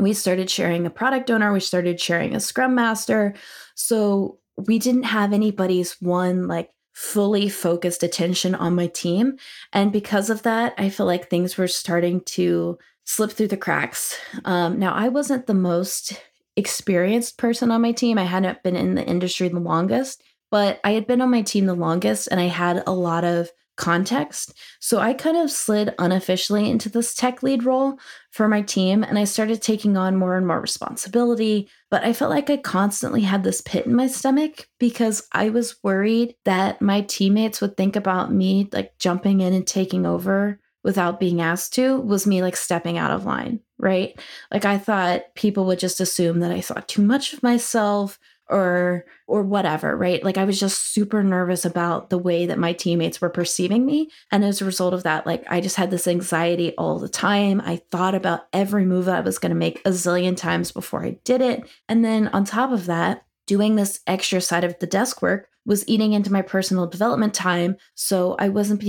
We started sharing a product owner. We started sharing a scrum master. So we didn't have anybody's one, like, fully focused attention on my team. And because of that, I feel like things were starting to slip through the cracks. Now, I wasn't the most experienced person on my team. I hadn't been in the industry the longest, but I had been on my team the longest and I had a lot of context. So I kind of slid unofficially into this tech lead role for my team. And I started taking on more and more responsibility, but I felt like I constantly had this pit in my stomach because I was worried that my teammates would think about me like jumping in and taking over without being asked to was me like stepping out of line, right? Like I thought people would just assume that I thought too much of myself or whatever, right? Like I was just super nervous about the way that my teammates were perceiving me. And as a result of that, like I just had this anxiety all the time. I thought about every move I was going to make a zillion times before I did it. And then on top of that, doing this extra side of the desk work was eating into my personal development time. So I wasn't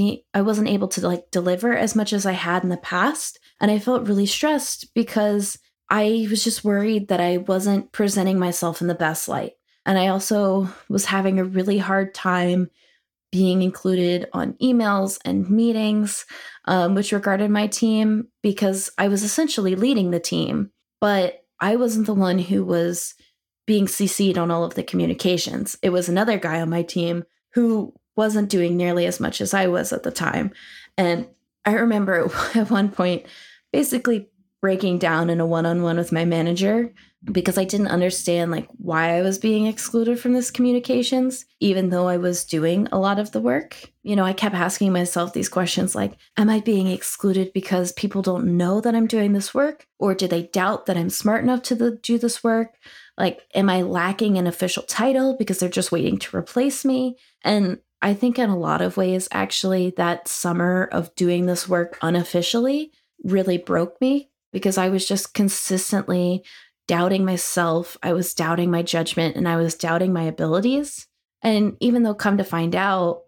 able to like deliver as much as I had in the past. And I felt really stressed because I was just worried that I wasn't presenting myself in the best light. And I also was having a really hard time being included on emails and meetings, which regarded my team because I was essentially leading the team, but I wasn't the one who was being CC'd on all of the communications. It was another guy on my team who wasn't doing nearly as much as I was at the time. And I remember at one point, basically breaking down in a one-on-one with my manager because I didn't understand like why I was being excluded from this communications, even though I was doing a lot of the work. You know, I kept asking myself these questions like, am I being excluded because people don't know that I'm doing this work? Or do they doubt that I'm smart enough to do this work? Like, am I lacking an official title because they're just waiting to replace me? And I think in a lot of ways, actually, that summer of doing this work unofficially really broke me. Because I was just consistently doubting myself. I was doubting my judgment and I was doubting my abilities. And even though come to find out,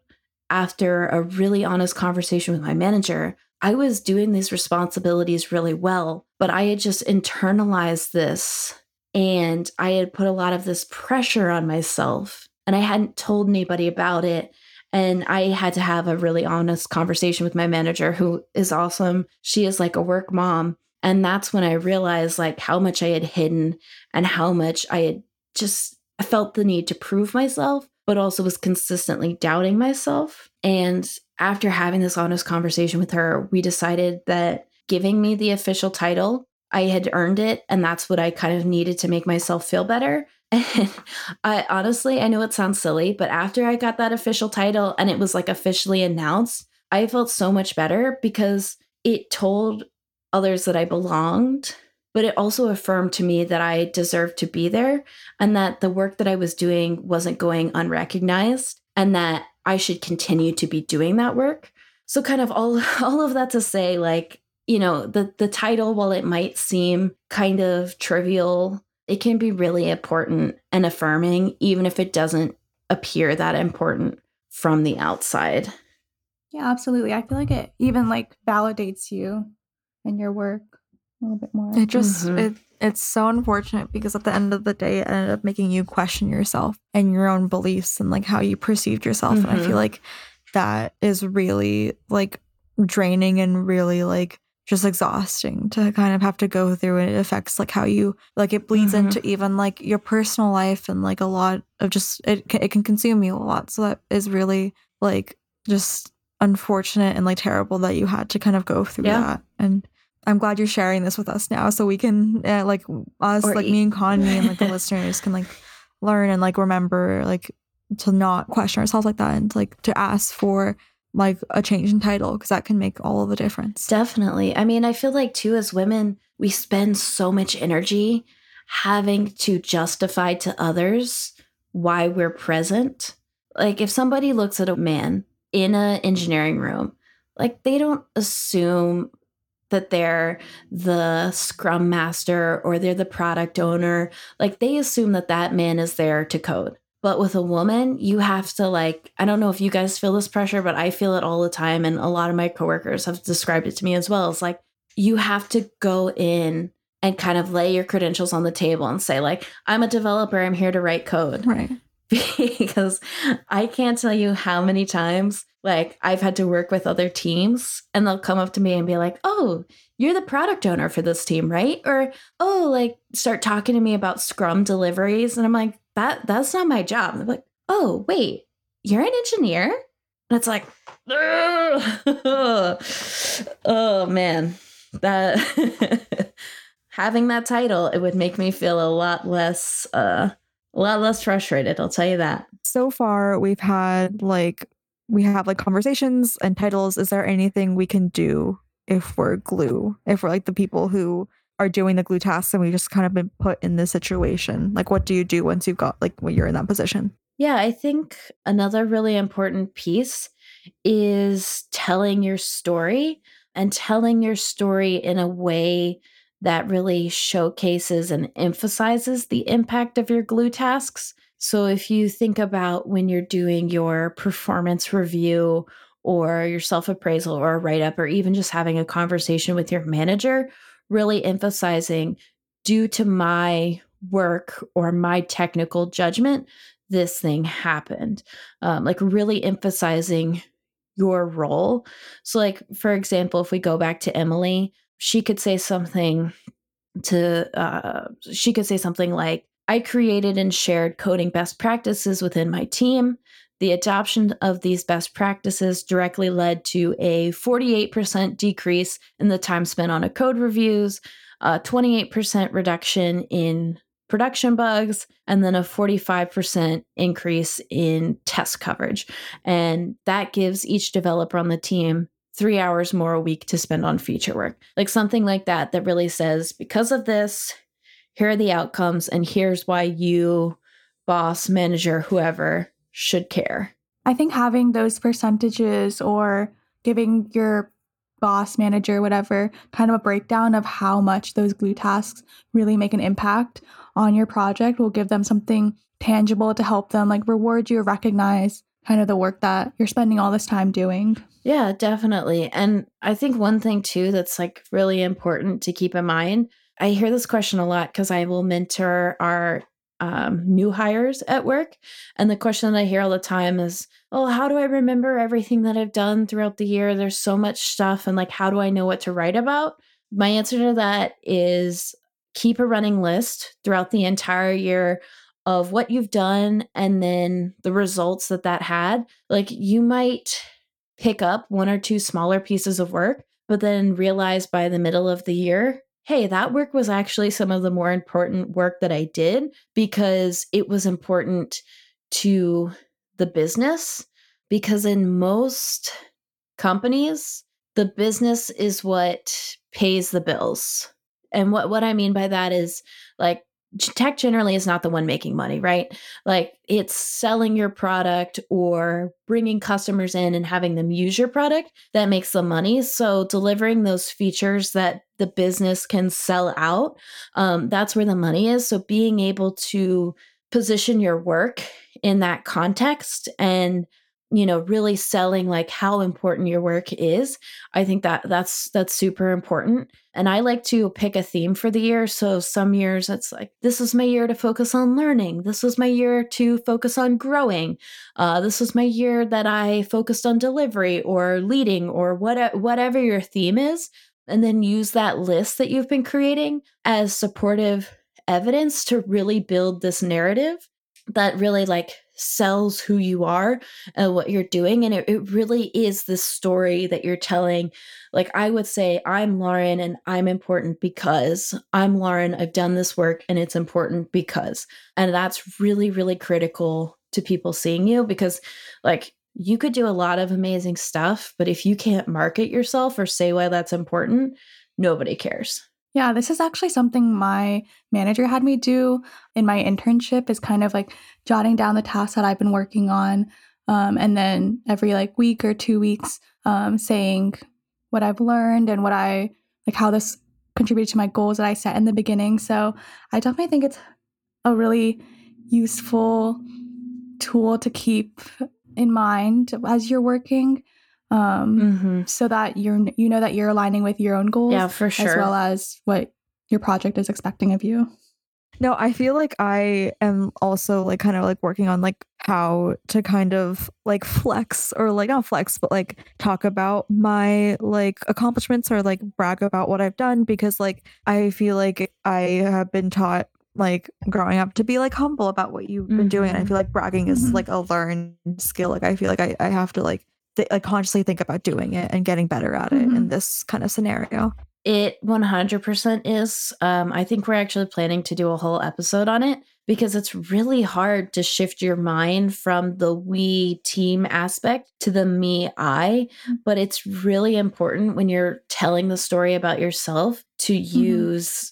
after a really honest conversation with my manager, I was doing these responsibilities really well, but I had just internalized this and I had put a lot of this pressure on myself and I hadn't told anybody about it. And I had to have a really honest conversation with my manager, who is awesome. She is like a work mom. And that's when I realized like how much I had hidden and how much I had just felt the need to prove myself, but also was consistently doubting myself. And after having this honest conversation with her, we decided that giving me the official title, I had earned it. And that's what I kind of needed to make myself feel better. And I know it sounds silly, but after I got that official title and it was like officially announced, I felt so much better because it told others that I belonged, but it also affirmed to me that I deserved to be there and that the work that I was doing wasn't going unrecognized and that I should continue to be doing that work. So kind of all of that to say, like, you know, the title, while it might seem kind of trivial, it can be really important and affirming, even if it doesn't appear that important from the outside. Yeah, absolutely. I feel like it even like validates you and your work a little bit more. It just, it's so unfortunate because at the end of the day, it ended up making you question yourself and your own beliefs and like how you perceived yourself. Mm-hmm. And I feel like that is really like draining and really like just exhausting to kind of have to go through. And it affects like how you, like it bleeds mm-hmm. into even like your personal life and like a lot of just, it can consume you a lot. So that is really like just unfortunate and like terrible that you had to kind of go through that. And I'm glad you're sharing this with us now so we can me and Connie and like the listeners can like learn and like remember like to not question ourselves like that and like to ask for like a change in title because that can make all of the difference. Definitely. I mean, I feel like too, as women, we spend so much energy having to justify to others why we're present. Like if somebody looks at a man in an engineering room, like they don't assume that they're the scrum master or they're the product owner. Like, they assume that that man is there to code. But with a woman, you have to, like, I don't know if you guys feel this pressure, but I feel it all the time. And a lot of my coworkers have described it to me as well. It's like, you have to go in and kind of lay your credentials on the table and say, like, I'm a developer, I'm here to write code. Right. Because I can't tell you how many times, like, I've had to work with other teams and they'll come up to me and be like, oh, you're the product owner for this team, right? Or, oh, like, start talking to me about Scrum deliveries. And I'm like, that's not my job. And they're like, oh, wait, you're an engineer? And it's like, oh, man, that having that title, it would make me feel a lot less frustrated. I'll tell you that. So far, we have conversations and titles. Is there anything we can do if we're glue? If we're like the people who are doing the glue tasks and we just kind of been put in this situation? Like, what do you do once you've got, like, when you're in that position? Yeah, I think another really important piece is telling your story, and telling your story in a way that really showcases and emphasizes the impact of your glue tasks. So if you think about when you're doing your performance review or your self-appraisal or a write-up, or even just having a conversation with your manager, really emphasizing, due to my work or my technical judgment, this thing happened. Like, really emphasizing your role. So, like, for example, if we go back to Emily, she could say something like, I created and shared coding best practices within my team. The adoption of these best practices directly led to a 48% decrease in the time spent on a code reviews, a 28% reduction in production bugs, and then a 45% increase in test coverage. And that gives each developer on the team 3 hours more a week to spend on feature work. Like, something like that, that really says, because of this, here are the outcomes, and here's why you, boss, manager, whoever, should care. I think having those percentages, or giving your boss, manager, whatever, kind of a breakdown of how much those glue tasks really make an impact on your project, will give them something tangible to help them, like, reward you or recognize kind of the work that you're spending all this time doing. Yeah, definitely. And I think one thing too that's, like, really important to keep in mind, I hear this question a lot because I will mentor our new hires at work. And the question that I hear all the time is, oh, how do I remember everything that I've done throughout the year? There's so much stuff. And, like, how do I know what to write about? My answer to that is, keep a running list throughout the entire year of what you've done and then the results that had. Like, you might pick up one or two smaller pieces of work, but then realize by the middle of the year, hey, that work was actually some of the more important work that I did, because it was important to the business. Because in most companies, the business is what pays the bills. And what I mean by that is, like, tech generally is not the one making money, right? Like, it's selling your product or bringing customers in and having them use your product that makes the money. So delivering those features that the business can sell out, that's where the money is. So being able to position your work in that context and, you know, really selling, like, how important your work is, I think that's super important. And I like to pick a theme for the year. So some years it's like, this is my year to focus on learning. This was my year to focus on growing. This was my year that I focused on delivery or leading, or whatever your theme is. And then use that list that you've been creating as supportive evidence to really build this narrative that really, like, sells who you are and what you're doing. And it really is this story that you're telling. Like, I would say, I'm Lauren and I'm important because I'm Lauren. I've done this work and it's important because. And that's really, really critical to people seeing you, because, like, you could do a lot of amazing stuff, but if you can't market yourself or say why that's important, nobody cares. Yeah, this is actually something my manager had me do in my internship, is kind of like jotting down the tasks that I've been working on. And then every, like, week or 2 weeks, saying what I've learned and what I like how this contributed to my goals that I set in the beginning. So I definitely think it's a really useful tool to keep in mind as you're working, so that you know that you're aligning with your own goals, for sure, as well as what your project is expecting of you. No, I feel like I am also like kind of like working on like how to kind of like flex, or like not flex, but like talk about my like accomplishments or like brag about what I've done, because like I feel like I have been taught like growing up to be like humble about what you've been doing. And I feel like bragging is like a learned skill. Like I feel like I have to like consciously think about doing it and getting better at it in this kind of scenario. It 100% is. I think we're actually planning to do a whole episode on it, because it's really hard to shift your mind from the we team aspect to the me, I. But it's really important when you're telling the story about yourself to use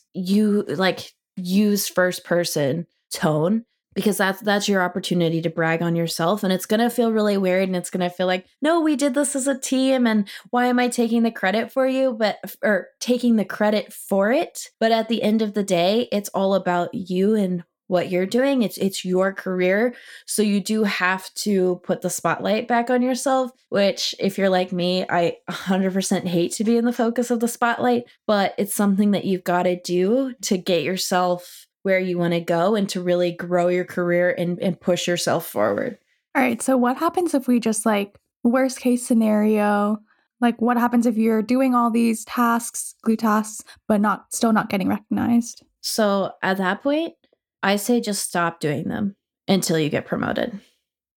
first person tone, because that's your opportunity to brag on yourself. And it's going to feel really weird, and it's going to feel like, no, we did this as a team, and why am I taking the credit for you? Or taking the credit for it. But at the end of the day, it's all about you and what you're doing. It's your career. So you do have to put the spotlight back on yourself, which if you're like me, I 100% hate to be in the focus of the spotlight, but it's something that you've got to do to get yourself where you want to go and to really grow your career and push yourself forward. All right. So what happens if we just like worst case scenario, like what happens if you're doing all these tasks, glue tasks, but still not getting recognized? So at that point, I say just stop doing them until you get promoted.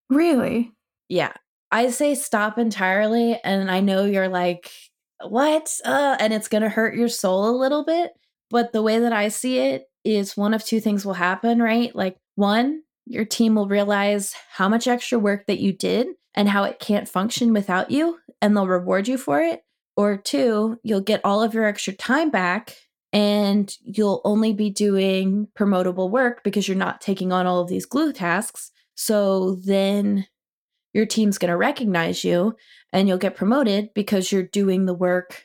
Really? Yeah. I say stop entirely. And I know you're like, what? And it's going to hurt your soul a little bit. But the way that I see it is one of two things will happen, right? Like one, your team will realize how much extra work that you did and how it can't function without you, and they'll reward you for it. Or two, you'll get all of your extra time back and you'll only be doing promotable work because you're not taking on all of these glue tasks. So then your team's going to recognize you and you'll get promoted because you're doing the work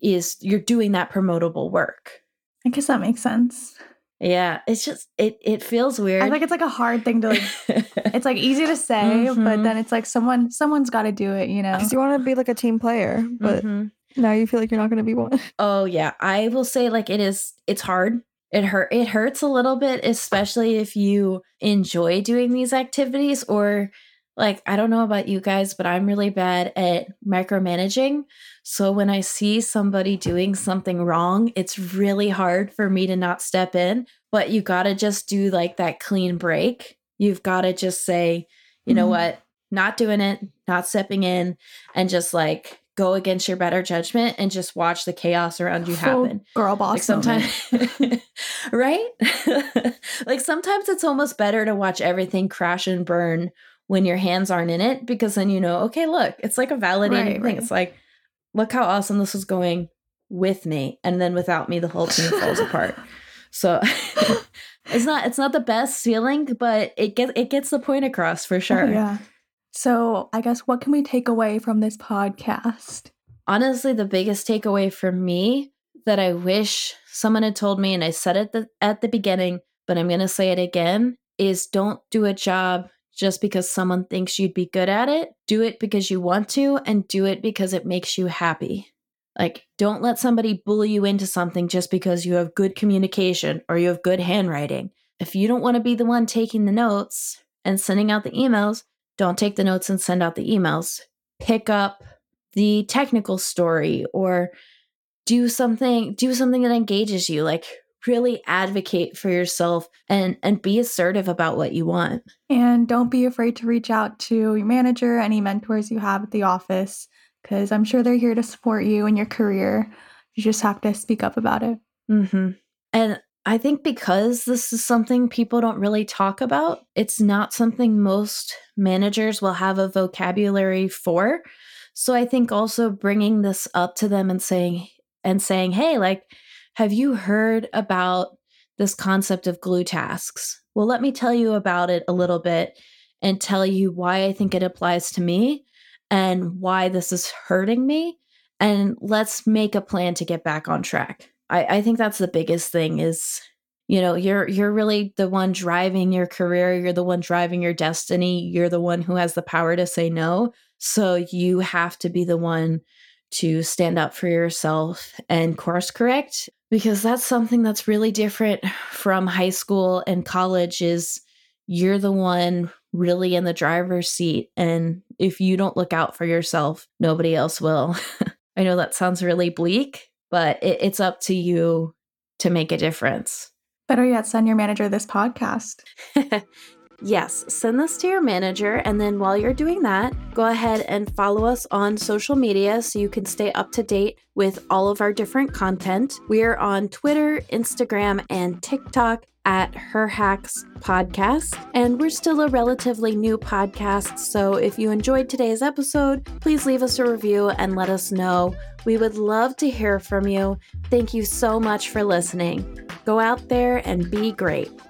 you're doing that promotable work. I guess that makes sense. Yeah, it's just it feels weird. I feel like it's like a hard thing to like. It's like easy to say, but then it's like someone's got to do it, you know. Because you want to be like a team player, but now you feel like you're not going to be one. Oh yeah, I will say like it's hard. It hurts a little bit, especially if you enjoy doing these activities. Or like, I don't know about you guys, but I'm really bad at micromanaging. So when I see somebody doing something wrong, it's really hard for me to not step in. But you got to just do like that clean break. You've got to just say, you know what, not doing it, not stepping in, and just like go against your better judgment and just watch the chaos around you happen. Girl boss. Like sometimes, right? Like sometimes it's almost better to watch everything crash and burn when your hands aren't in it, because then you know, okay, look, it's like a validating thing. Right. It's like, look how awesome this was going with me, and then without me, the whole team falls apart. So it's not the best feeling, but it gets the point across for sure. Oh, yeah. So I guess what can we take away from this podcast? Honestly, the biggest takeaway for me that I wish someone had told me, and I said it at the beginning, but I'm going to say it again, is don't do a job just because someone thinks you'd be good at it. Do it because you want to, and do it because it makes you happy. Like, don't let somebody bully you into something just because you have good communication or you have good handwriting. If you don't want to be the one taking the notes and sending out the emails, don't take the notes and send out the emails. Pick up the technical story or do something that engages you. Like, really advocate for yourself and be assertive about what you want. And don't be afraid to reach out to your manager, any mentors you have at the office, because I'm sure they're here to support you in your career. You just have to speak up about it. And I think because this is something people don't really talk about, it's not something most managers will have a vocabulary for. So I think also bringing this up to them and saying, hey, like, have you heard about this concept of glue tasks? Well, let me tell you about it a little bit and tell you why I think it applies to me and why this is hurting me and let's make a plan to get back on track. I think that's the biggest thing is, you know, you're really the one driving your career. You're the one driving your destiny. You're the one who has the power to say no. So you have to be the one to stand up for yourself and course correct, because that's something that's really different from high school and college is you're the one really in the driver's seat. And if you don't look out for yourself, nobody else will. I know that sounds really bleak, but it's up to you to make a difference. Better yet, send your manager this podcast. Yes, send this to your manager. And then while you're doing that, go ahead and follow us on social media so you can stay up to date with all of our different content. We're on Twitter, Instagram, and TikTok at Her Hacks Podcast. And we're still a relatively new podcast. So if you enjoyed today's episode, please leave us a review and let us know. We would love to hear from you. Thank you so much for listening. Go out there and be great.